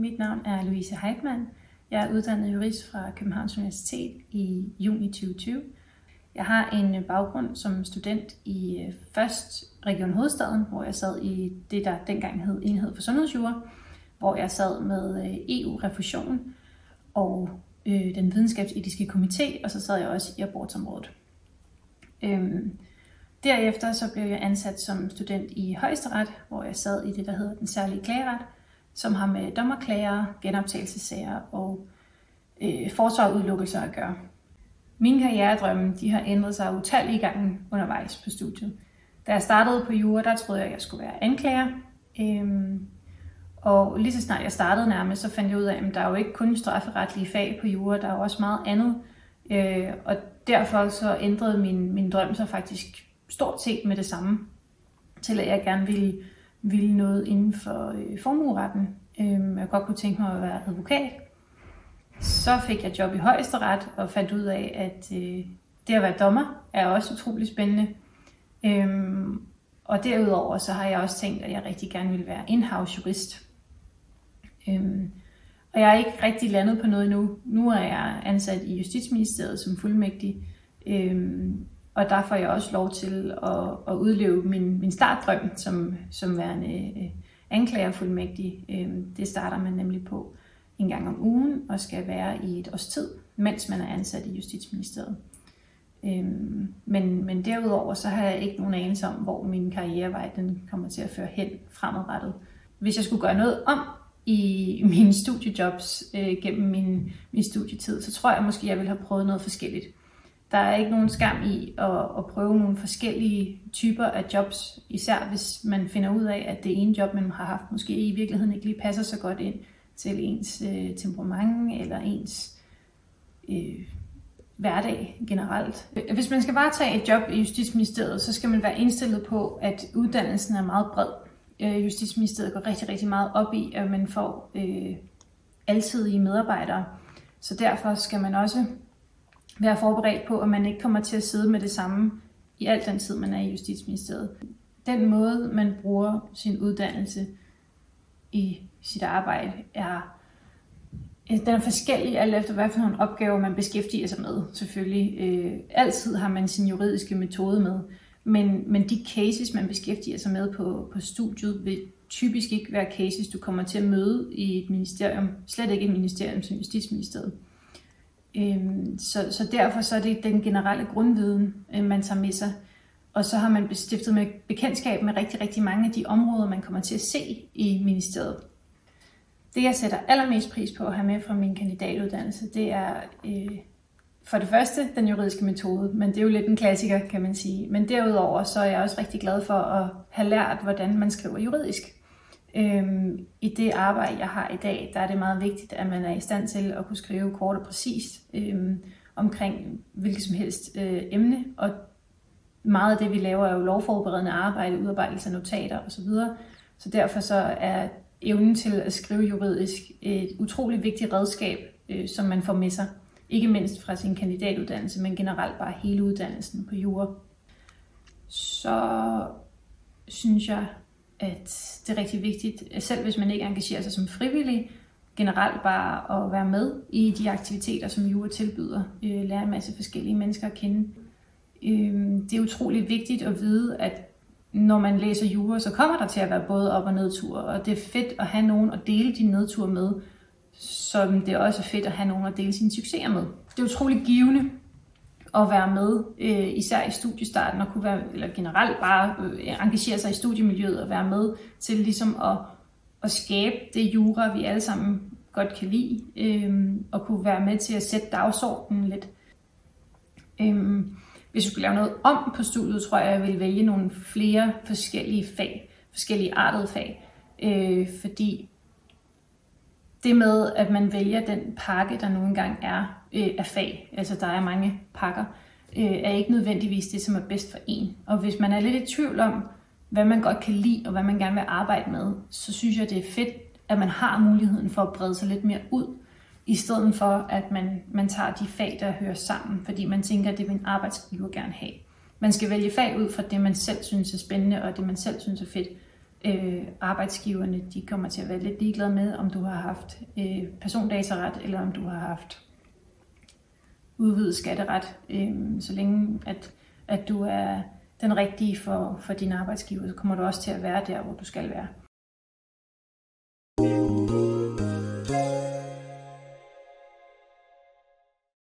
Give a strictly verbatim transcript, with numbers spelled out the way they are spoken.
Mit navn er Louise Heitmann. Jeg er uddannet jurist fra Københavns Universitet i juni tyve tyve. Jeg har en baggrund som student i først Region Hovedstaden, hvor jeg sad i det, der dengang hed Enhed for Sundhedsjur, hvor jeg sad med E U-refusionen og øh, den videnskabsetiske komité, og så sad jeg også i abortområdet. Øhm, derefter så blev jeg ansat som student i Højesteret, hvor jeg sad i det, der hedder Den Særlige Klageret, som har med dommerklager, genoptagelsesager og øh, forsvarudlukkelser at gøre. Mine karrieredrømme de har ændret sig utallige gange undervejs på studiet. Da jeg startede på jura, der troede jeg, at jeg skulle være anklager. Øhm, og lige så snart jeg startede nærmest, så fandt jeg ud af, at der er jo ikke kun strafferetlige fag på jura, der er jo også meget andet. Øh, og derfor så ændrede min, min drøm sig faktisk stort set med det samme, til at jeg gerne ville, ville noget inden for øh, formueretten. Øh, jeg godt kunne tænke mig at være advokat. Så fik jeg job i Højesteret og fandt ud af, at øh, det at være dommer er også utrolig spændende. Øhm, og derudover så har jeg også tænkt, at jeg rigtig gerne vil være in-house jurist. Øhm, og jeg er ikke rigtig landet på noget endnu. Nu er jeg ansat i Justitsministeriet som fuldmægtig, øhm, og der får jeg også lov til at, at udleve min, min startdrøm som, som værende øh, anklagerfuldmægtig. Øhm, det starter man nemlig på en gang om ugen og skal være i et års tid, mens man er ansat i Justitsministeriet. Øhm, men, men derudover så har jeg ikke nogen anelse om, hvor min karrierevej den kommer til at føre hen fremadrettet. Hvis jeg skulle gøre noget om i mine studiejobs øh, gennem min, min studietid, så tror jeg måske, jeg ville have prøvet noget forskelligt. Der er ikke nogen skam i at, at prøve nogle forskellige typer af jobs, især hvis man finder ud af, at det ene job, man har haft, måske i virkeligheden ikke lige passer så godt ind til ens øh, temperament eller ens øh, hverdag generelt. Hvis man skal varetage et job i Justitsministeriet, så skal man være indstillet på, at uddannelsen er meget bred. Øh, Justitsministeriet går rigtig, rigtig meget op i, at man får øh, altidige medarbejdere. Så derfor skal man også være forberedt på, at man ikke kommer til at sidde med det samme i al den tid, man er i Justitsministeriet. Den måde, man bruger sin uddannelse i sit arbejde, er den er forskellig alt efter, hvad for en opgave man beskæftiger sig med, selvfølgelig. Øh, altid har man sin juridiske metode med, men, men de cases, man beskæftiger sig med på, på studiet, vil typisk ikke være cases, du kommer til at møde i et ministerium, slet ikke et ministerium som Justitsministeriet. Øh, så, så derfor så er det den generelle grundviden, øh, man tager med sig. Og så har man stiftet med bekendtskab med rigtig, rigtig mange af de områder, man kommer til at se i ministeriet. Det, jeg sætter allermest pris på at have med fra min kandidatuddannelse, det er øh, for det første den juridiske metode, men det er jo lidt en klassiker, kan man sige. Men derudover så er jeg også rigtig glad for at have lært, hvordan man skriver juridisk. Øhm, I det arbejde, jeg har i dag, der er det meget vigtigt, at man er i stand til at kunne skrive kort og præcist øh, omkring hvilket som helst øh, emne. Og meget af det, vi laver, er jo lovforberedende arbejde, udarbejdelse af notater osv. Så derfor så er evnen til at skrive juridisk et utroligt vigtigt redskab, øh, som man får med sig. Ikke mindst fra sin kandidatuddannelse, men generelt bare hele uddannelsen på jura. Så synes jeg, at det er rigtig vigtigt, selv hvis man ikke engagerer sig som frivillig, generelt bare at være med i de aktiviteter, som jura tilbyder. Øh, lære en masse forskellige mennesker at kende. Øh, det er utroligt vigtigt at vide, at når man læser jura, så kommer der til at være både op- og nedture, og det er fedt at have nogen at dele din nedtur med, som det er også fedt at have nogen at dele sine succeser med. Det er utroligt givende at være med, øh, især i studiestarten, og kunne være, eller generelt bare øh, engagere sig i studiemiljøet og være med til ligesom at, at skabe det jura, vi alle sammen godt kan lide, øh, og kunne være med til at sætte dagsordenen lidt. Øh, Hvis jeg skulle lave noget om på studiet, tror jeg, at jeg ville vælge nogle flere forskellige fag, forskellige artede fag. Øh, fordi det med, at man vælger den pakke, der nogle gange er øh, af fag, altså der er mange pakker, øh, er ikke nødvendigvis det, som er bedst for en. Og hvis man er lidt i tvivl om, hvad man godt kan lide og hvad man gerne vil arbejde med, så synes jeg, det er fedt, at man har muligheden for at brede sig lidt mere ud, i stedet for, at man, man tager de fag, der hører sammen, fordi man tænker, at det vil en arbejdsgiver gerne have. Man skal vælge fag ud fra det, man selv synes er spændende, og det, man selv synes er fedt. øh, arbejdsgiverne de kommer til at være lidt ligeglade med, om du har haft øh, persondataret, eller om du har haft udvidet skatteret, øh, så længe at, at du er den rigtige for, for din arbejdsgiver, så kommer du også til at være der, hvor du skal være.